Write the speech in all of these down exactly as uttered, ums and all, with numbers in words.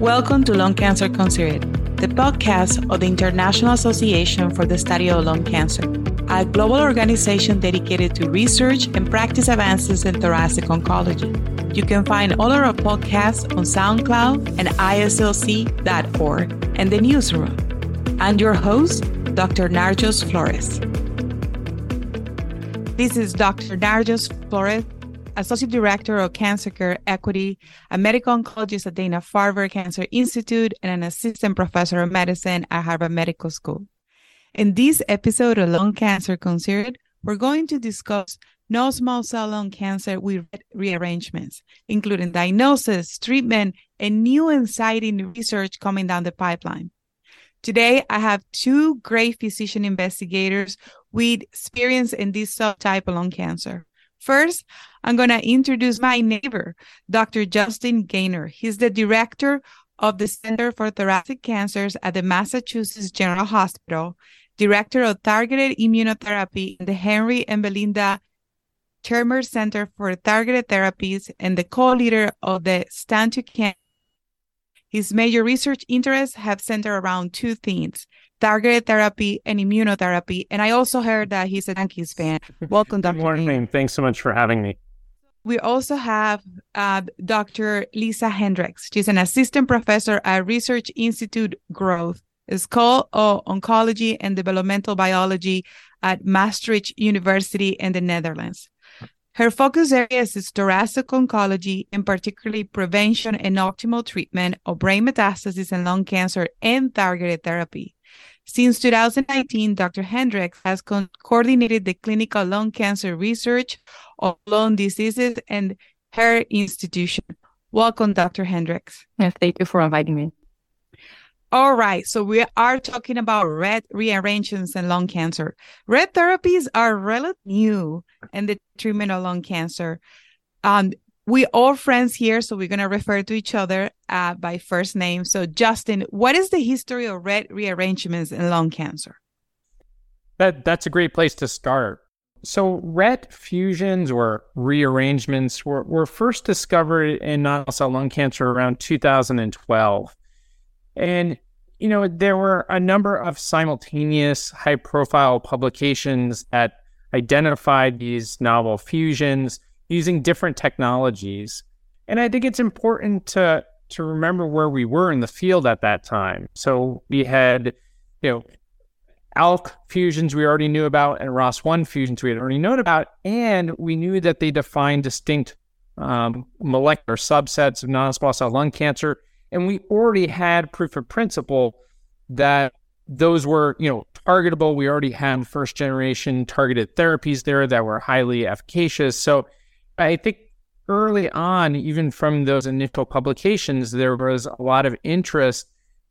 Welcome to Lung Cancer Considered, the podcast of the International Association for the Study of Lung Cancer, a global organization dedicated to research and practice advances in thoracic oncology. You can find all our podcasts on SoundCloud and I S L C dot org and the newsroom. I'm your host, Doctor Narges Flores. This is Doctor Narges Flores, Associate Director of Cancer Care Equity, a medical oncologist at Dana-Farber Cancer Institute, and an assistant professor of medicine at Harvard Medical School. In this episode of Lung Cancer Considered, we're going to discuss non-small cell lung cancer with R E T rearrangements, including diagnosis, treatment, and new exciting research coming down the pipeline. Today, I have two great physician investigators with experience in this subtype of lung cancer. First, I'm going to introduce my neighbor, Doctor Justin Gaynor. He's the director of the Center for Thoracic Cancers at the Massachusetts General Hospital, director of Targeted Immunotherapy in the Henry and Belinda Termer Center for Targeted Therapies, and the co-leader of the Stand to Cancer. His major research interests have centered around two things: targeted therapy and immunotherapy. And I also heard that he's a Yankees fan. Welcome, Doctor Good morning. Thanks so much for having me. We also have uh, Doctor Lisa Hendricks. She's an assistant professor at Research Institute Growth, School of Oncology and Developmental Biology at Maastricht University in the Netherlands. Her focus areas is thoracic oncology, and particularly prevention and optimal treatment of brain metastasis and lung cancer and targeted therapy. Since two thousand nineteen, Doctor Hendricks has con- coordinated the clinical lung cancer research of lung diseases and her institution. Welcome, Doctor Hendricks. Yes, thank you for inviting me. All right, so we are talking about R E T rearrangements and lung cancer. R E T therapies are relatively new in the treatment of lung cancer. Um, we all friends here, so we're going to refer to each other uh, by first name. So Justin, what is the history of R E T rearrangements in lung cancer? That That's a great place to start. So R E T fusions or rearrangements were, were first discovered in non-small cell lung cancer around two thousand twelve. And, you know, there were a number of simultaneous high-profile publications that identified these novel fusions using different technologies. And I think it's important to to remember where we were in the field at that time. So we had, you know, A L K fusions we already knew about and R O S one fusions we had already known about. And we knew that they defined distinct um, molecular subsets of non-small cell lung cancer. And we already had proof of principle that those were, you know, targetable. We already had first-generation targeted therapies there that were highly efficacious. So I think early on, even from those initial publications, there was a lot of interest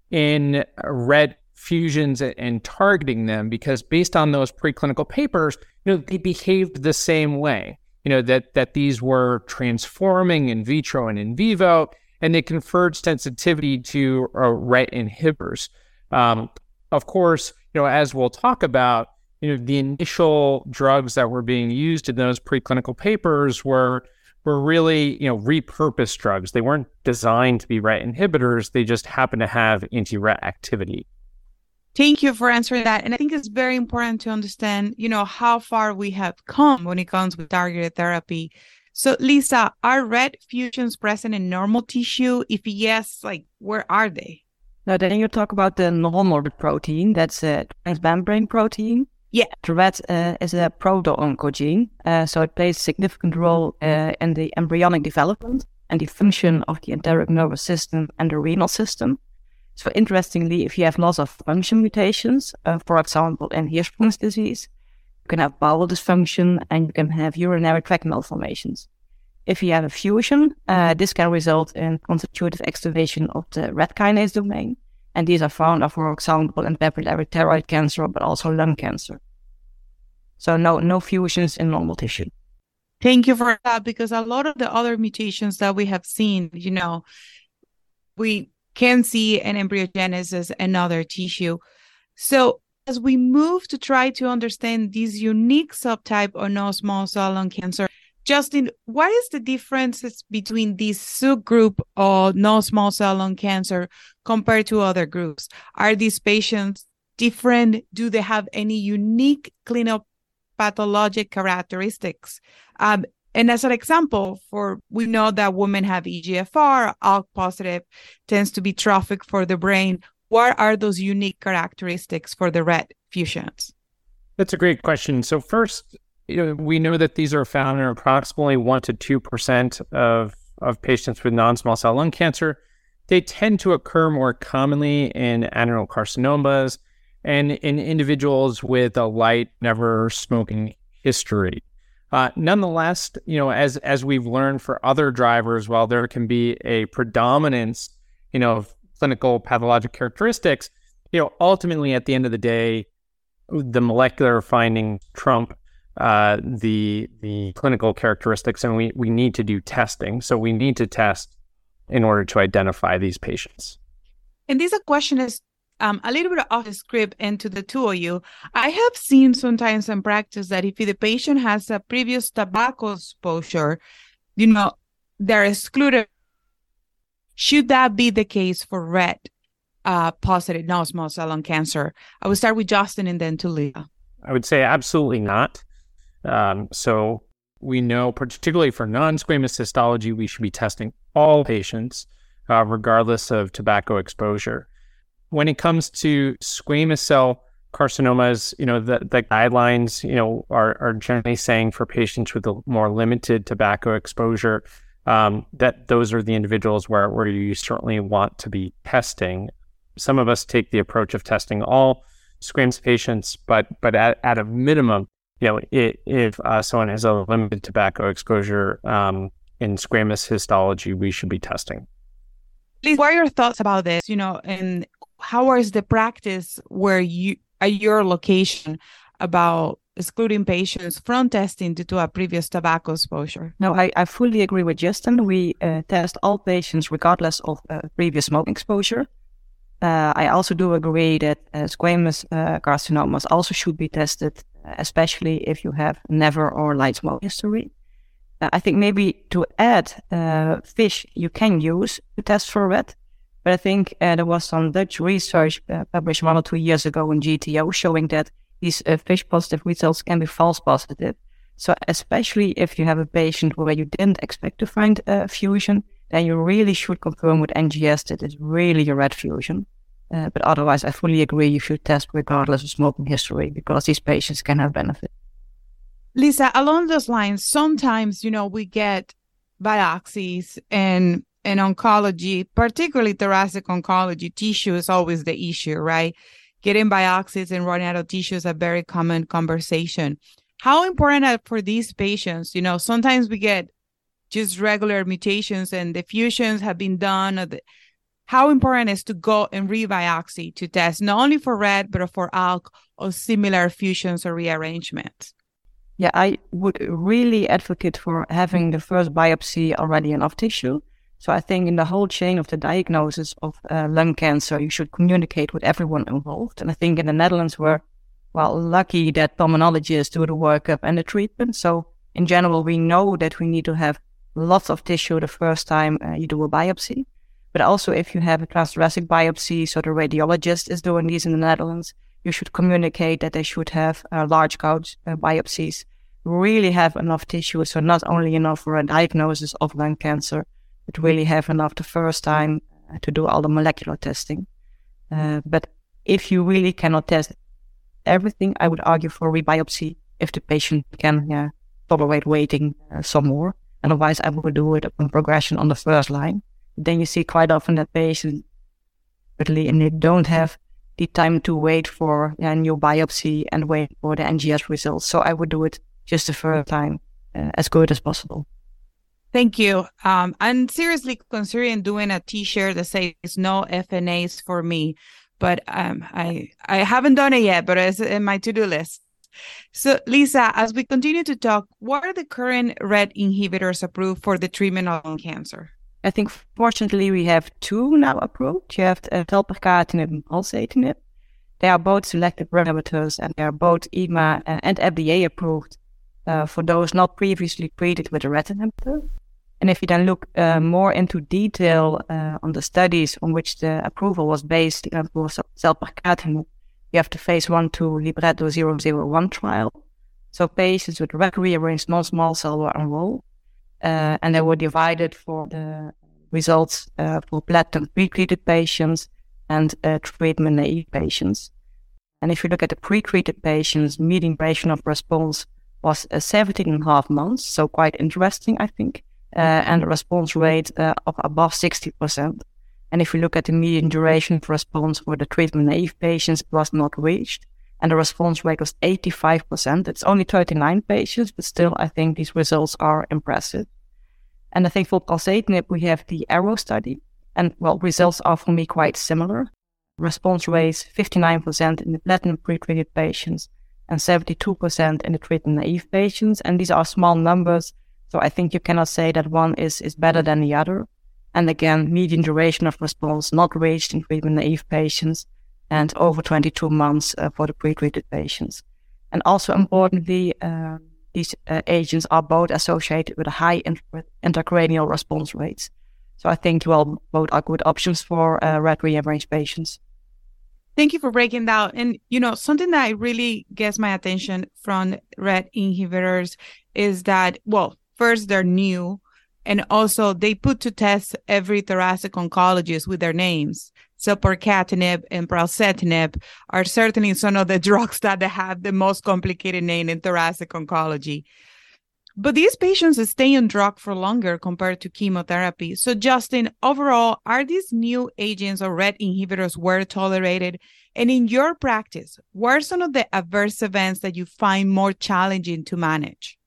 in R E T fusions and targeting them because based on those preclinical papers, you know, they behaved the same way, you know, that, that these were transforming in vitro and in vivo, and they conferred sensitivity to uh, R E T inhibitors. Um, of course, you know, as we'll talk about, you know, the initial drugs that were being used in those preclinical papers were were really, you know, repurposed drugs. They weren't designed to be R E T inhibitors. They just happened to have anti-R E T activity. Thank you for answering that. And I think it's very important to understand, you know, how far we have come when it comes with targeted therapy. So, Lisa, are R E T fusions present in normal tissue? If yes, like, where are they? Now, then you talk about the normal protein. That's a transmembrane protein. Yeah. R E T uh, is a proto-oncogene, uh, so it plays a significant role uh, in the embryonic development and the function of the enteric nervous system and the renal system. So, interestingly, if you have loss of function mutations, uh, for example, in Hirschsprung's disease, you can have bowel dysfunction, and you can have urinary tract malformations. If you have a fusion, uh, this can result in constitutive activation of the R E T kinase domain, and these are found, for example, in papillary thyroid cancer, but also lung cancer. So no, no fusions in normal tissue. Thank you for that, because a lot of the other mutations that we have seen, you know, we can see in embryogenesis and other tissue. So as we move to try to understand this unique subtype of non-small cell lung cancer, Justin, what is the differences between this subgroup of non-small cell lung cancer compared to other groups? Are these patients different? Do they have any unique clinical pathologic characteristics? Um, and as an example, for we know that women have E G F R, A L K positive, tends to be trophic for the brain. What are those unique characteristics for the RET fusions? That's a great question. So first, you know, we know that these are found in approximately one to two percent of, of patients with non-small cell lung cancer. They tend to occur more commonly in adenocarcinomas and in individuals with a light, never smoking history. Uh, nonetheless, you know, as, as we've learned for other drivers, while there can be a predominance, you know, of clinical pathologic characteristics, you know, ultimately at the end of the day, the molecular findings trump Uh, the the clinical characteristics, and we, we need to do testing. So we need to test in order to identify these patients. And this question is um, a little bit off the script and to the two of you. I have seen sometimes in practice that if the patient has a previous tobacco exposure, you know, they're excluded. Should that be the case for RET uh, positive non-small cell lung cancer? I will start with Justin and then to Lisa. I would say absolutely not. Um, so we know, particularly for non-squamous histology, we should be testing all patients, uh, regardless of tobacco exposure. When it comes to squamous cell carcinomas, you know, the, the guidelines, you know, are, are generally saying for patients with a more limited tobacco exposure, um, that those are the individuals where, where you certainly want to be testing. Some of us take the approach of testing all squamous patients, but, but at, at a minimum, you know, it, if uh, someone has a limited tobacco exposure um, in squamous histology, we should be testing. Lisa, what are your thoughts about this? You know, and how is the practice where you at your location about excluding patients from testing due to a previous tobacco exposure? No, I, I fully agree with Justin. We uh, test all patients regardless of uh, previous smoking exposure. Uh, I also do agree that uh, squamous uh, carcinomas also should be tested, especially if you have never or light smoke history. Uh, I think maybe to add, uh, fish you can use to test for RET, but I think uh, there was some Dutch research uh, published one or two years ago in G T O showing that these uh, fish positive results can be false positive. So especially if you have a patient where you didn't expect to find a fusion, then you really should confirm with N G S that it's really a RET fusion. Uh, but otherwise, I fully agree you should test regardless of smoking history because these patients can have benefit. Lisa, along those lines, sometimes, you know, we get biopsies and in oncology, particularly thoracic oncology, tissue is always the issue, right? Getting biopsies and running out of tissue is a very common conversation. How important are for these patients? You know, sometimes we get just regular mutations and the fusions have been done. Or the, how important is to go and re-biopsy to test not only for RET, but for A L K or similar fusions or rearrangements? Yeah, I would really advocate for having the first biopsy already in of tissue. So I think in the whole chain of the diagnosis of uh, lung cancer, you should communicate with everyone involved. And I think in the Netherlands, we're well, lucky that pulmonologists do the workup and the treatment. So in general, we know that we need to have lots of tissue the first time uh, you do a biopsy. But also if you have a transthoracic biopsy, so the radiologist is doing these in the Netherlands, you should communicate that they should have uh, large gouge uh, biopsies, really have enough tissue. So not only enough for a diagnosis of lung cancer, but really have enough the first time to do all the molecular testing. Uh, but if you really cannot test everything, I would argue for rebiopsy if the patient can yeah, tolerate waiting uh, some more. Otherwise, I would do it upon progression on the first line. Then you see quite often that patients, and they don't have the time to wait for a new biopsy and wait for the N G S results. So I would do it just the first time uh, as good as possible. Thank you. Um, I'm seriously considering doing a T-shirt that says no F N As for me, but um, I I haven't done it yet, but it's in my to-do list. So, Lisa, as we continue to talk, what are the current RET inhibitors approved for the treatment of lung cancer? I think, fortunately, we have two now approved. You have uh, Selpercatinib and Pralsetinib. They are both selected RET inhibitors, and they are both E M A and F D A approved uh, for those not previously treated with a RET inhibitor. And if you then look uh, more into detail uh, on the studies on which the approval was based, uh, for selpercatinib, you have the phase one to Libretto zero zero one trial. So patients with R E T rearranged non-small cell were enrolled, uh, and they were divided for the results uh, for platinum pre-treated patients and uh, treatment naive patients. And if you look at the pre-treated patients, median duration of response was uh, seventeen and a half months, so quite interesting, I think. Uh, and a response rate uh, of above sixty percent. And if you look at the median duration of response for the treatment-naive patients, it was not reached. And the response rate was eighty-five percent. It's only thirty-nine patients, but still, I think these results are impressive. And I think for pralsetinib, we have the ARROW study. And, well, results are, for me, quite similar. Response rates, fifty-nine percent in the platinum pre-treated patients and seventy-two percent in the treatment-naive patients. And these are small numbers, so I think you cannot say that one is, is better than the other. And again, median duration of response not reached in treatment-naive patients and over twenty-two months uh, for the pre-treated patients. And also importantly, uh, these uh, agents are both associated with high inter- intracranial response rates. So I think, well, both are good options for uh, R E T rearranged patients. Thank you for breaking down. And, you know, something that really gets my attention from R E T inhibitors is that, well, first, they're new, and also they put to test every thoracic oncologist with their names. So selpercatinib and pralsetinib are certainly some of the drugs that have the most complicated name in thoracic oncology. But these patients stay on drug for longer compared to chemotherapy. So Justin, overall, are these new agents or R E T inhibitors well tolerated? And in your practice, what are some of the adverse events that you find more challenging to manage?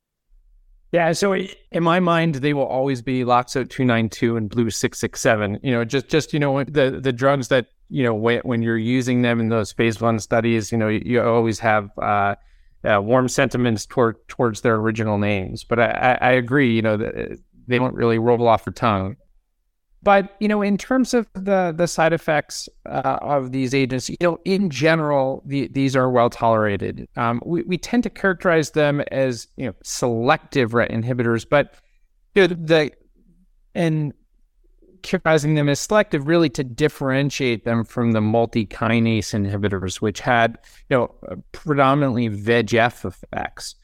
Yeah, so in my mind, they will always be Loxo two ninety-two and Blue six sixty-seven. You know, just, just you know, the the drugs that, you know, when, when you're using them in those phase one studies, you know, you, you always have uh, uh, warm sentiments toward, towards their original names. But I, I, I agree, you know, that they don't really roll off the tongue. But, you know, in terms of the, the side effects uh, of these agents, you know, in general, the, these are well tolerated. Um, we, we tend to characterize them as, you know, selective R E T inhibitors, but, you know, the, and characterizing them as selective really to differentiate them from the multi-kinase inhibitors, which had, you know, predominantly V E G F effects.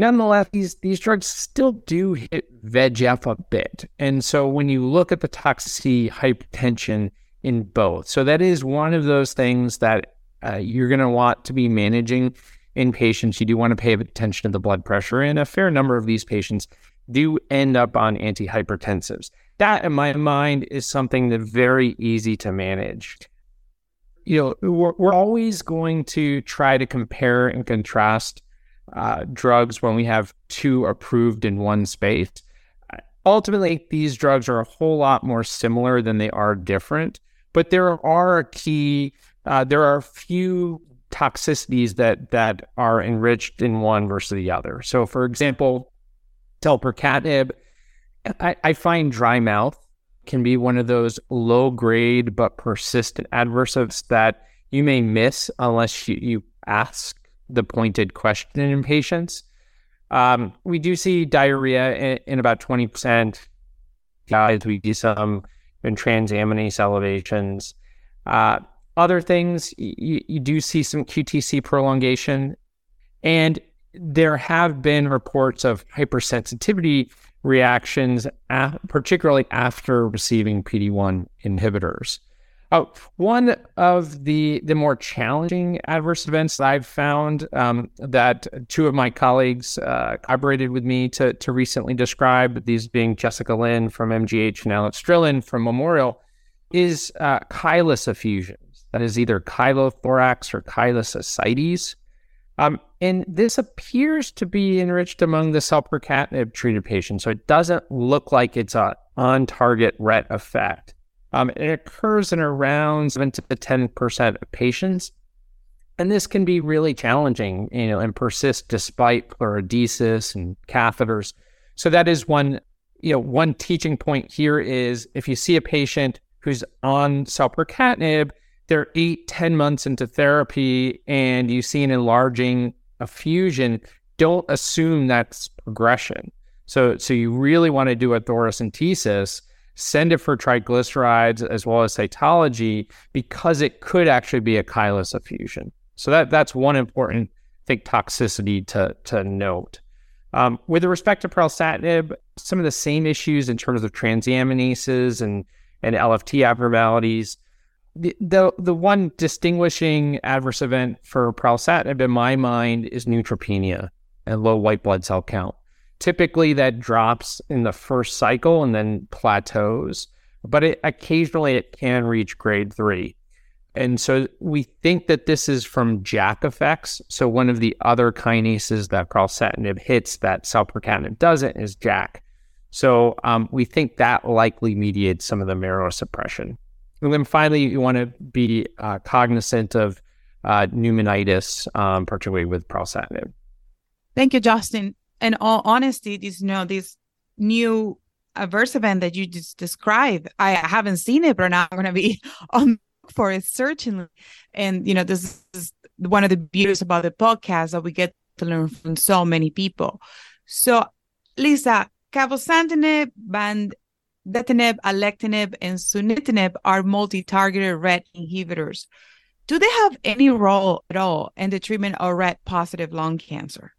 Nonetheless, these, these drugs still do hit V E G F a bit. And so when you look at the toxicity, hypertension in both. So that is one of those things that uh, you're going to want to be managing in patients. You do want to pay attention to the blood pressure. And a fair number of these patients do end up on antihypertensives. That, in my mind, is something that's very easy to manage. You know, we're, we're always going to try to compare and contrast Uh, drugs when we have two approved in one space. Ultimately, these drugs are a whole lot more similar than they are different, but there are key, uh, there are few toxicities that that are enriched in one versus the other. So, for example, selpercatinib, I, I find dry mouth can be one of those low-grade but persistent adverse events that you may miss unless you, you ask the pointed question in patients. Um, we do see diarrhea in, in about twenty percent. Guys, we do some transaminase elevations. Uh, other things, you, you do see some Q T C prolongation. And there have been reports of hypersensitivity reactions, af- particularly after receiving P D one inhibitors. Oh, one of the, the more challenging adverse events that I've found um, that two of my colleagues uh, collaborated with me to, to recently describe, these being Jessica Lin from M G H and Alex Strillin from Memorial, is uh, chylous effusions. That is either chylothorax or chylous ascites. Um, and this appears to be enriched among the selpercatinib treated patients, so it doesn't look like it's an on-target R E T effect. Um, it occurs in around seven to ten percent of patients, and this can be really challenging, you know, and persist despite pleurodesis and catheters. So that is one, you know, one teaching point here is if you see a patient who's on selpercatinib, they're eight, ten months into therapy, and you see an enlarging effusion, don't assume that's progression. So, so you really want to do a thoracentesis, send it for triglycerides as well as cytology, because it could actually be a chylous effusion. So that that's one important, I think, toxicity to to note. Um, with respect to pralsetinib, some of the same issues in terms of transaminases and and L F T abnormalities. The, the the one distinguishing adverse event for pralsetinib in my mind is neutropenia and low white blood cell count. Typically that drops in the first cycle and then plateaus, but it, occasionally it can reach grade three. And so we think that this is from JAK effects. So one of the other kinases that pralsetinib hits that selpercatinib doesn't is JAK. So um, we think that likely mediates some of the marrow suppression. And then finally, you want to be uh, cognizant of uh, pneumonitis, um, particularly with pralsetinib. Thank you, Justin. In all honesty, this, you know, this new adverse event that you just described, I haven't seen it, but now I'm going to be on for it, certainly. And, you know, this is one of the beauties about the podcast, that we get to learn from so many people. So, Lisa, cabozantinib, band... Detinib, alectinib, and sunitinib are multi-targeted R E T inhibitors. Do they have any role at all in the treatment of R E T-positive lung cancer?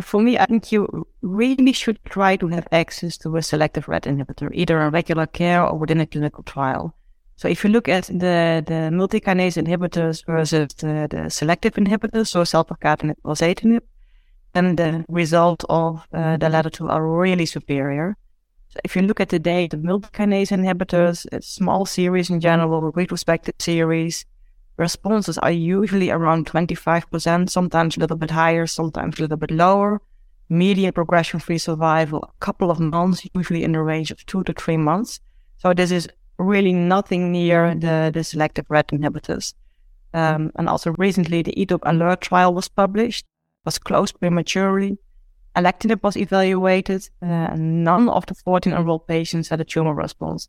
For me, I think you really should try to have access to a selective R E T inhibitor, either in regular care or within a clinical trial. So if you look at the, the multikinase inhibitors versus the, the selective inhibitors, so selpercatinib or pralsetinib, then the result of uh, the latter two are really superior. So if you look at the data, the multikinase inhibitors, a small series in general, retrospective series, responses are usually around twenty-five percent, sometimes a little bit higher, sometimes a little bit lower. Median progression-free survival, a couple of months, usually in the range of two to three months. So this is really nothing near the, the selective R E T inhibitors. Um, and also recently, the E T O P ALERT trial was published, was closed prematurely. Alectinib was evaluated, uh, and none of the fourteen enrolled patients had a tumor response.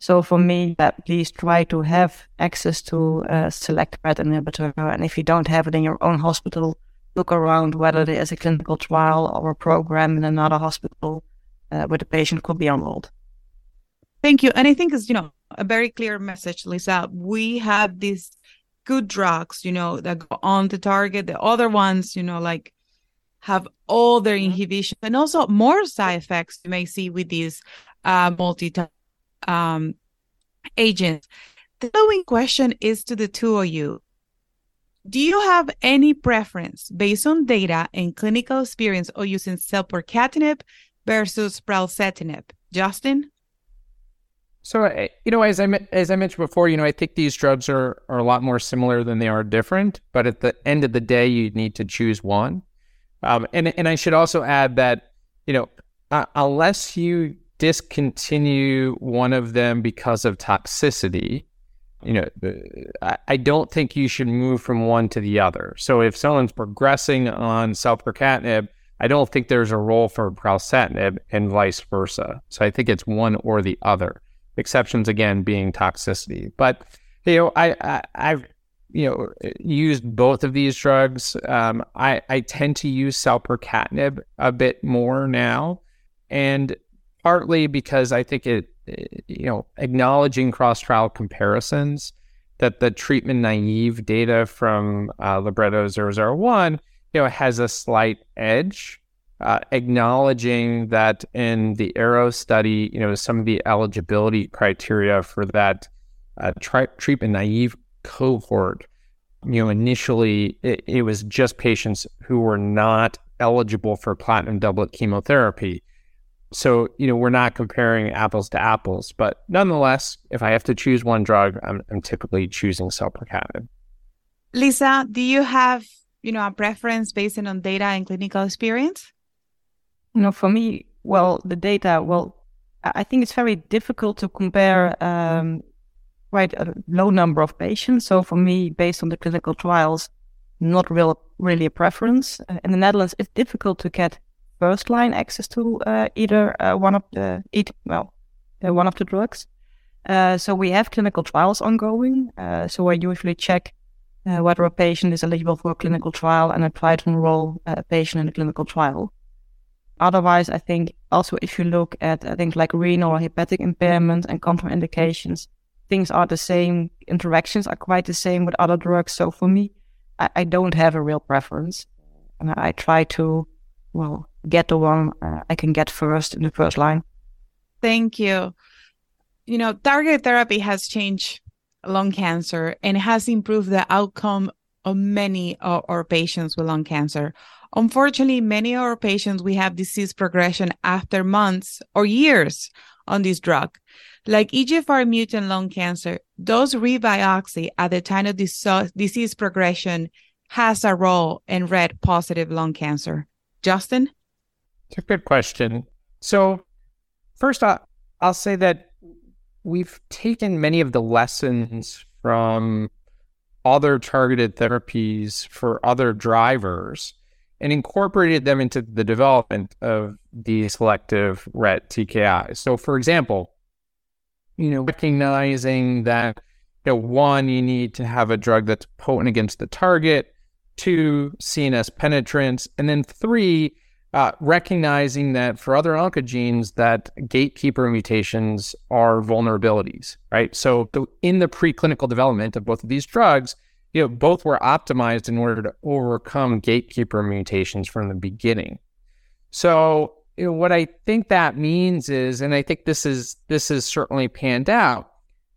So for me, uh, please try to have access to a select R E T inhibitor. And if you don't have it in your own hospital, look around whether there is a clinical trial or a program in another hospital uh, where the patient could be enrolled. Thank you. And I think it's, you know, a very clear message, Lisa. We have these good drugs, you know, that go on the target. The other ones, you know, like, have all their inhibition and also more side effects you may see with these uh, multi-target um, agents. The following question is to the two of you. Do you have any preference based on data and clinical experience of using selpercatinib versus pralsetinib? Justin? So, you know, as I, as I mentioned before, you know, I think these drugs are, are a lot more similar than they are different, but at the end of the day, you need to choose one. Um, and and I should also add that, you know, uh, unless you discontinue one of them because of toxicity, you know, I, I don't think you should move from one to the other. So if someone's progressing on selpercatinib, I don't think there's a role for pralsetinib and vice versa. So I think it's one or the other. Exceptions, again, being toxicity. But, you know, I, I I've... you know, used both of these drugs. Um, I, I tend to use selpercatinib a bit more now, and partly because I think it, it you know, acknowledging cross-trial comparisons, that the treatment-naive data from uh, Libretto zero zero one, you know, has a slight edge, uh, acknowledging that in the ARROW study, you know, some of the eligibility criteria for that uh, tri- treatment-naive cohort, you know, initially it, it was just patients who were not eligible for platinum doublet chemotherapy. So, you know, we're not comparing apples to apples, but nonetheless, if I have to choose one drug, I'm, I'm typically choosing selpercatinib. Lisa, do you have, you know, a preference based on data and clinical experience? You know, for me, well, the data, well, I think it's very difficult to compare, um, quite a low number of patients. So for me, based on the clinical trials, not real, really a preference. Uh, in the Netherlands, it's difficult to get first-line access to uh, either uh, one of the eat, well, uh, one of the drugs. Uh, so we have clinical trials ongoing. Uh, so I usually check uh, whether a patient is eligible for a clinical trial and I try to enroll a patient in a clinical trial. Otherwise, I think also if you look at, I think like renal or hepatic impairment and contraindications, things are the same, interactions are quite the same with other drugs. So for me, I, I don't have a real preference. And I, I try to, well, get the one uh, I can get first in the first line. Thank you. You know, targeted therapy has changed lung cancer and has improved the outcome of many of our patients with lung cancer. Unfortunately, many of our patients, we have disease progression after months or years on this drug. Like E G F R mutant lung cancer, those rebiopsy at the time of disease progression has a role in R E T positive lung cancer. Justin? It's a good question. So first, I'll say that we've taken many of the lessons from other targeted therapies for other drivers and incorporated them into the development of the selective R E T T K Is. So for example, you know, recognizing that, you know, one, you need to have a drug that's potent against the target, two, C N S penetrance, and then three, uh, recognizing that for other oncogenes that gatekeeper mutations are vulnerabilities, right? So the, in the preclinical development of both of these drugs, you know, both were optimized in order to overcome gatekeeper mutations from the beginning. So, you know, what I think that means is, and I think this is this is certainly panned out,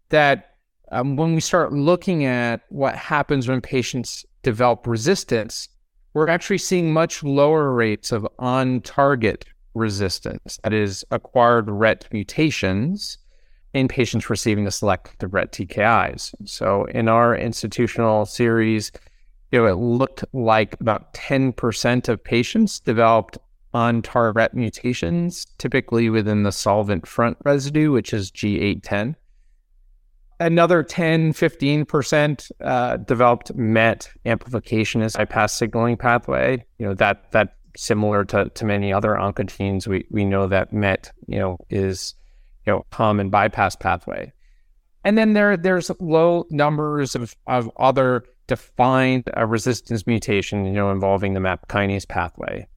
that um, when we start looking at what happens when patients develop resistance, we're actually seeing much lower rates of on-target resistance, that is, acquired R E T mutations in patients receiving the selective R E T T K Is. So in our institutional series, you know, it looked like about ten percent of patients developed on-target R E T mutations, typically within the solvent front residue, which is G eight ten. Another ten, fifteen percent uh, developed MET amplification as bypass signaling pathway. You know, that that similar to, to many other oncogenes, we we know that MET, you know, is, you know, common bypass pathway. And then there there's low numbers of, of other defined uh, resistance mutation, you know, involving the MAP kinase pathway.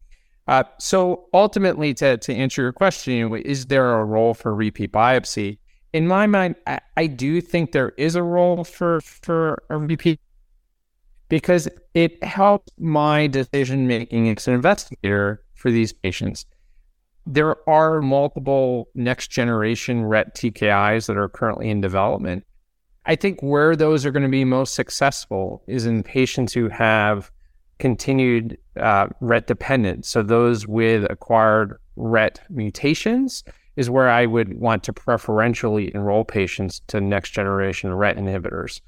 Uh, so ultimately, to, to answer your question, you know, is there a role for repeat biopsy? In my mind, I, I do think there is a role for, for a repeat because it helps my decision-making as an investigator for these patients. There are multiple next-generation R E T T K Is that are currently in development. I think where those are going to be most successful is in patients who have continued uh, R E T dependent. So those with acquired R E T mutations is where I would want to preferentially enroll patients to next generation R E T inhibitors.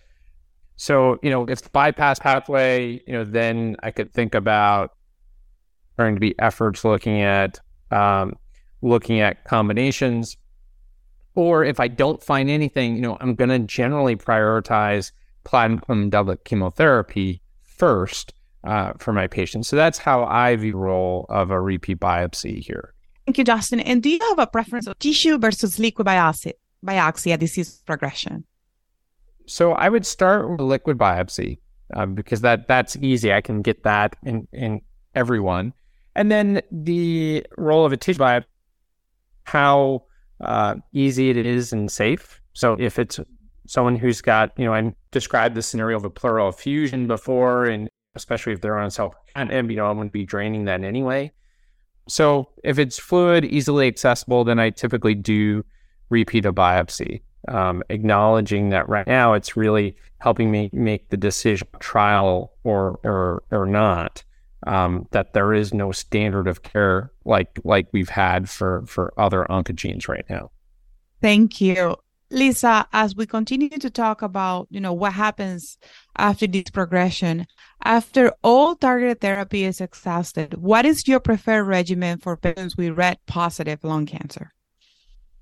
So, you know, if the bypass pathway, you know, then I could think about trying to be efforts looking at um, looking at combinations. Or if I don't find anything, you know, I'm going to generally prioritize platinum doublet chemotherapy first Uh, for my patients. So that's how I view the role of a repeat biopsy here. Thank you, Justin. And do you have a preference of tissue versus liquid biopsy, biopsy at disease progression? So I would start with liquid biopsy uh, because that that's easy. I can get that in, in everyone. And then the role of a tissue biopsy, how uh, easy it is and safe. So if it's someone who's got, you know, I described the scenario of a pleural effusion before, and especially if they're on selpercatinib, you know, I'm going to be draining that anyway. So if it's fluid, easily accessible, then I typically do repeat a biopsy, um, acknowledging that right now it's really helping me make the decision trial or or or not, um, that there is no standard of care like like we've had for, for other oncogenes right now. Thank you. Lisa, as we continue to talk about, you know, what happens after this progression, after all targeted therapy is exhausted, what is your preferred regimen for patients with R E T positive lung cancer?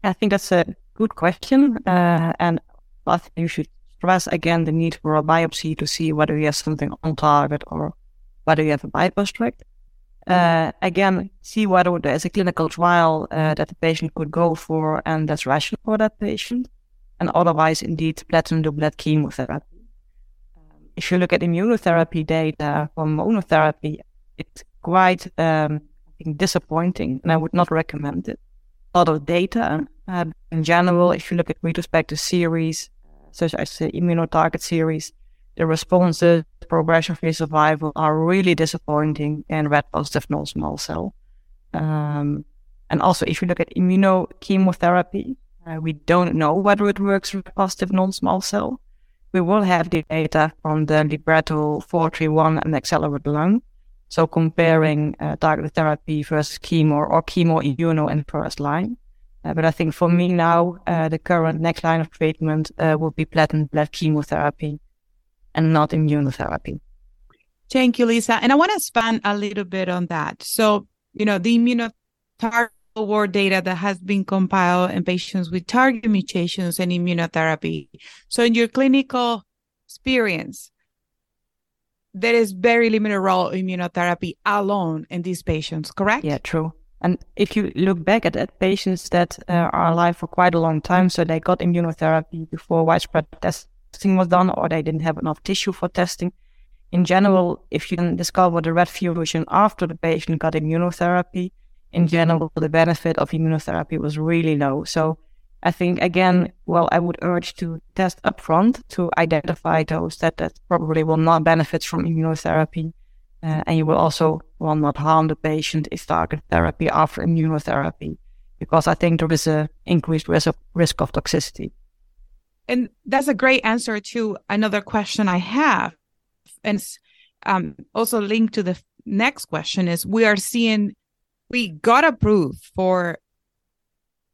I think that's a good question. Uh, and I think you should stress again the need for a biopsy to see whether you have something on target or whether you have a bypass tract. Uh, again, see whether there's a clinical trial uh, that the patient could go for and that's rational for that patient. And otherwise, indeed, platinum doublet chemotherapy. if you look at immunotherapy data or monotherapy, it's quite um, I think disappointing, and I would not recommend it. A lot of data uh, in general, if you look at retrospective series, such as the immunotarget series, the responses, progression-free survival are really disappointing in R E T-positive non-small cell. Um, and also, if you look at immunochemotherapy, uh, we don't know whether it works with positive non-small cell. We will have the data from the Libretto four three one and Accelerate Lung. So comparing uh, targeted therapy versus chemo or chemo-immuno in first line. Uh, but I think for me now, uh, the current next line of treatment uh, will be platinum-based chemotherapy and not immunotherapy. Thank you, Lisa. And I want to expand a little bit on that. So, you know, the immunotherapy world data that has been compiled in patients with target mutations and immunotherapy. So in your clinical experience, there is very limited role immunotherapy alone in these patients, correct? Yeah, true. And if you look back at, at patients that uh, are alive for quite a long time, so they got immunotherapy before widespread testing was done, or they didn't have enough tissue for testing. In general, if you can discover the R E T fusion after the patient got immunotherapy, in general, the benefit of immunotherapy was really low. So I think, again, well, I would urge to test upfront to identify those that, that probably will not benefit from immunotherapy. Uh, and you will also will not harm the patient if targeted therapy after immunotherapy, because I think there is an increased risk of, risk of toxicity. And that's a great answer to another question I have. And it's um, also linked to the next question is we are seeing, we got approved for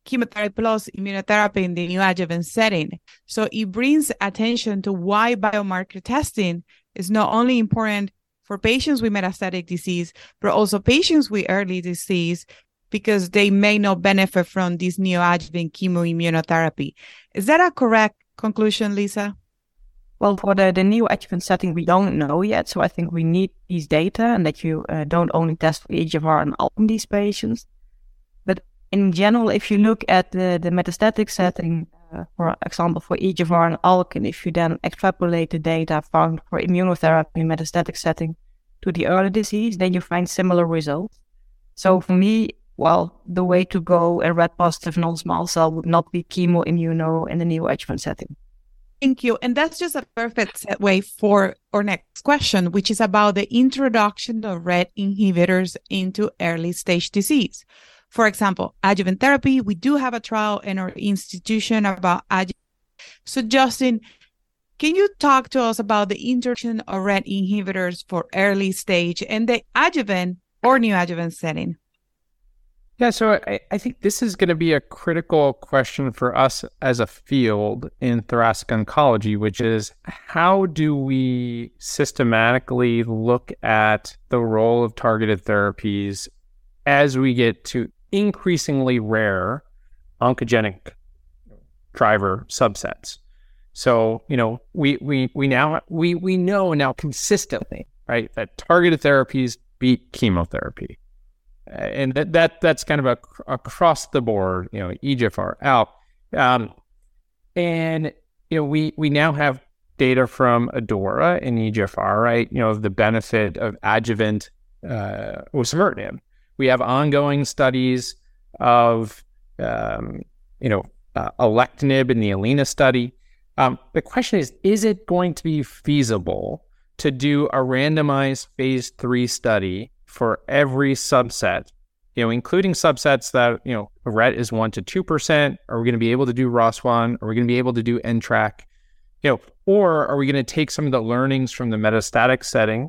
chemotherapy plus immunotherapy in the neoadjuvant setting. So it brings attention to why biomarker testing is not only important for patients with metastatic disease, but also patients with early disease, because they may not benefit from this neoadjuvant chemoimmunotherapy. Is that a correct conclusion, Lisa? Well, for the, the neoadjuvant setting, we don't know yet. So I think we need these data, and that you uh, don't only test for E G F R and A L K in these patients. But in general, if you look at the, the metastatic setting, uh, for example, for E G F R and A L K, and if you then extrapolate the data found for immunotherapy in metastatic setting to the early disease, then you find similar results. So for me, well, the way to go in R E T-positive non-small cell would not be chemo-immuno in the neoadjuvant setting. Thank you. And that's just a perfect segue for our next question, which is about the introduction of R E T inhibitors into early stage disease. For example, adjuvant therapy, we do have a trial in our institution about adjuvant. So Justin, can you talk to us about the introduction of R E T inhibitors for early stage and the adjuvant or neoadjuvant setting? Yeah, so I, I think this is going to be a critical question for us as a field in thoracic oncology, which is how do we systematically look at the role of targeted therapies as we get to increasingly rare oncogenic driver subsets? So, you know, we we we now we we know now consistently, right, that targeted therapies beat chemotherapy. And that, that that's kind of a, across the board, you know, E G F R, A L K. Um, and, you know, we, we now have data from ADAURA in E G F R, right? You know, of the benefit of adjuvant uh, osimertinib. We have ongoing studies of, um, you know, uh, alectinib in the ALINA study. Um, the question is, is it going to be feasible to do a randomized phase three study for every subset, you know, including subsets that, you know, R E T is one to two percent? Are we going to be able to do R O S one? Are we going to be able to do N TRAC? You know, or are we going to take some of the learnings from the metastatic setting?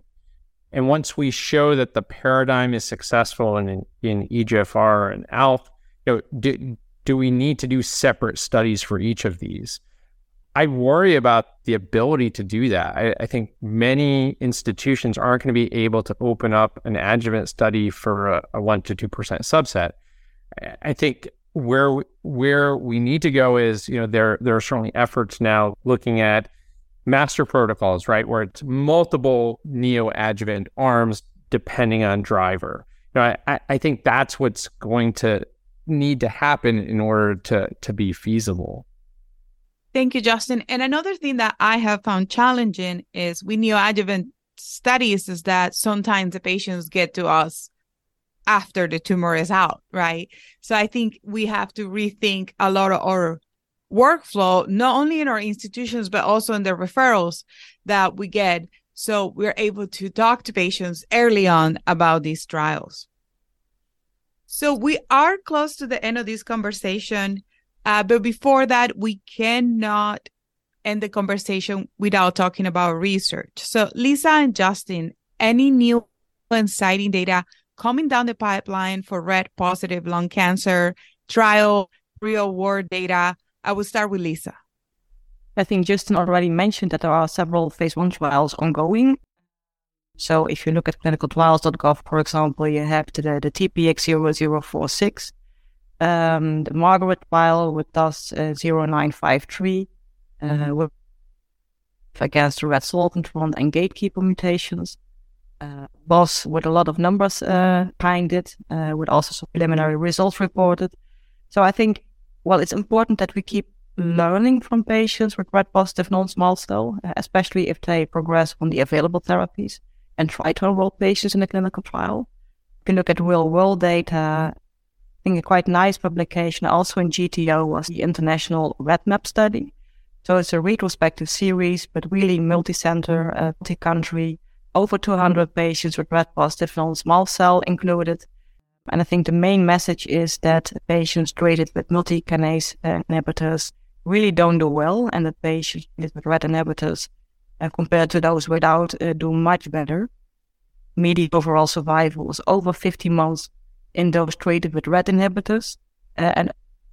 And once we show that the paradigm is successful in, in E G F R and A L K, you know, do, do we need to do separate studies for each of these? I worry about the ability to do that. I, I think many institutions aren't going to be able to open up an adjuvant study for a, a one to two percent subset. I think where where we need to go is, you know, there, there are certainly efforts now looking at master protocols, right, where it's multiple neoadjuvant arms depending on driver. You know, I, I think that's what's going to need to happen in order to to be feasible. Thank you, Justin. And another thing that I have found challenging is with neoadjuvant studies is that sometimes the patients get to us after the tumor is out, right? So I think we have to rethink a lot of our workflow, not only in our institutions, but also in the referrals that we get. So we're able to talk to patients early on about these trials. So we are close to the end of this conversation. Uh, but before that, we cannot end the conversation without talking about research. So Lisa and Justin, any new exciting data coming down the pipeline for R E T positive lung cancer, trial, real world data? I will start with Lisa. I think Justin already mentioned that there are several phase one trials ongoing. So if you look at clinical trials dot gov, for example, you have the, the T P X zero zero four six. Um, the Margaret trial with D A S uh, zero nine five three uh, with against the red solvent one and gatekeeper mutations. Uh, B O S with a lot of numbers uh, behind it, uh, with also some preliminary results reported. So I think, well, it's important that we keep learning from patients with red positive non-small cell, uh, especially if they progress on the available therapies, and try to enroll patients in a clinical trial. If you look at real-world data, a quite nice publication also in G T O was the International Red Map Study. So it's a retrospective series, but really multi-center, uh, multi-country, over two hundred patients with red positive non-small cell included. And I think the main message is that patients treated with multi-kinase uh, inhibitors really don't do well, and that patients treated with red inhibitors uh, compared to those without uh, do much better. Median overall survival was over fifteen months in those treated with R E T inhibitors, uh, and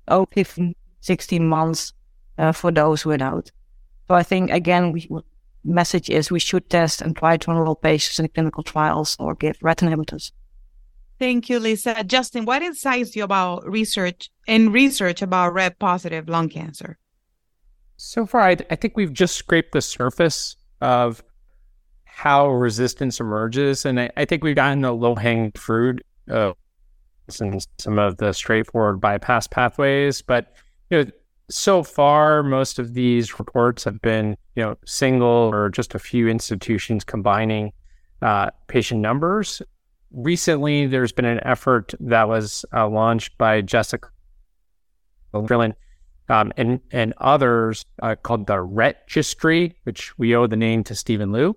over fifteen, sixteen months uh, for those without. So I think, again, we, the message is we should test and try to enroll patients in clinical trials or give R E T inhibitors. Thank you, Lisa. Justin, what excites you about research and research about R E T positive lung cancer? So far, I, I think we've just scraped the surface of how resistance emerges, and I, I think we've gotten the low-hanging fruit of and some of the straightforward bypass pathways. But you know, so far, most of these reports have been, you know, single or just a few institutions combining uh, patient numbers. Recently, there's been an effort that was uh, launched by Jessica Lin um, and, and others uh, called the RETGistry, which we owe the name to Stephen Liu,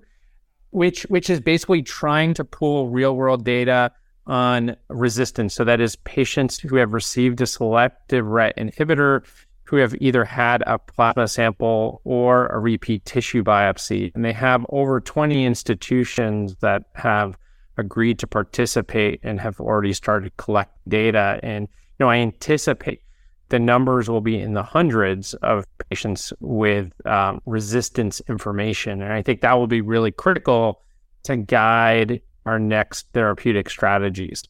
which, which is basically trying to pool real-world data on resistance. So that is patients who have received a selective R E T inhibitor who have either had a plasma sample or a repeat tissue biopsy. And they have over twenty institutions that have agreed to participate and have already started collecting data. And you know, I anticipate the numbers will be in the hundreds of patients with um, resistance information. And I think that will be really critical to guide our next therapeutic strategies.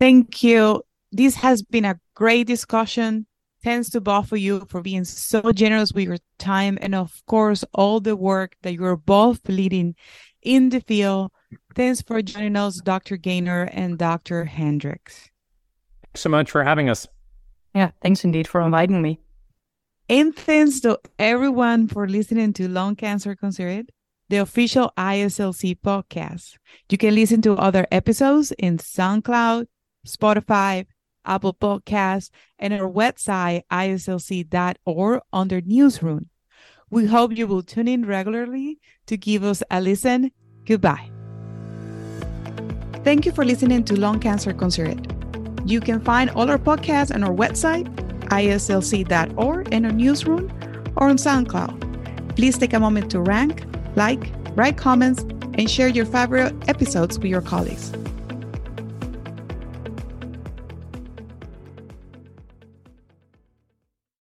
Thank you. This has been a great discussion. Thanks to both of you for being so generous with your time and, of course, all the work that you're both leading in the field. Thanks for joining us, Doctor Gaynor and Doctor Hendricks. Thanks so much for having us. Yeah, thanks indeed for inviting me. And thanks to everyone for listening to Lung Cancer Considered, the official I S L C podcast. You can listen to other episodes in SoundCloud, Spotify, Apple Podcasts, and our website, I S L C dot org, under Newsroom. We hope you will tune in regularly to give us a listen. Goodbye. Thank you for listening to Lung Cancer Considered. You can find all our podcasts on our website, I S L C dot org, and our Newsroom, or on SoundCloud. Please take a moment to rank, like, write comments, and share your favorite episodes with your colleagues.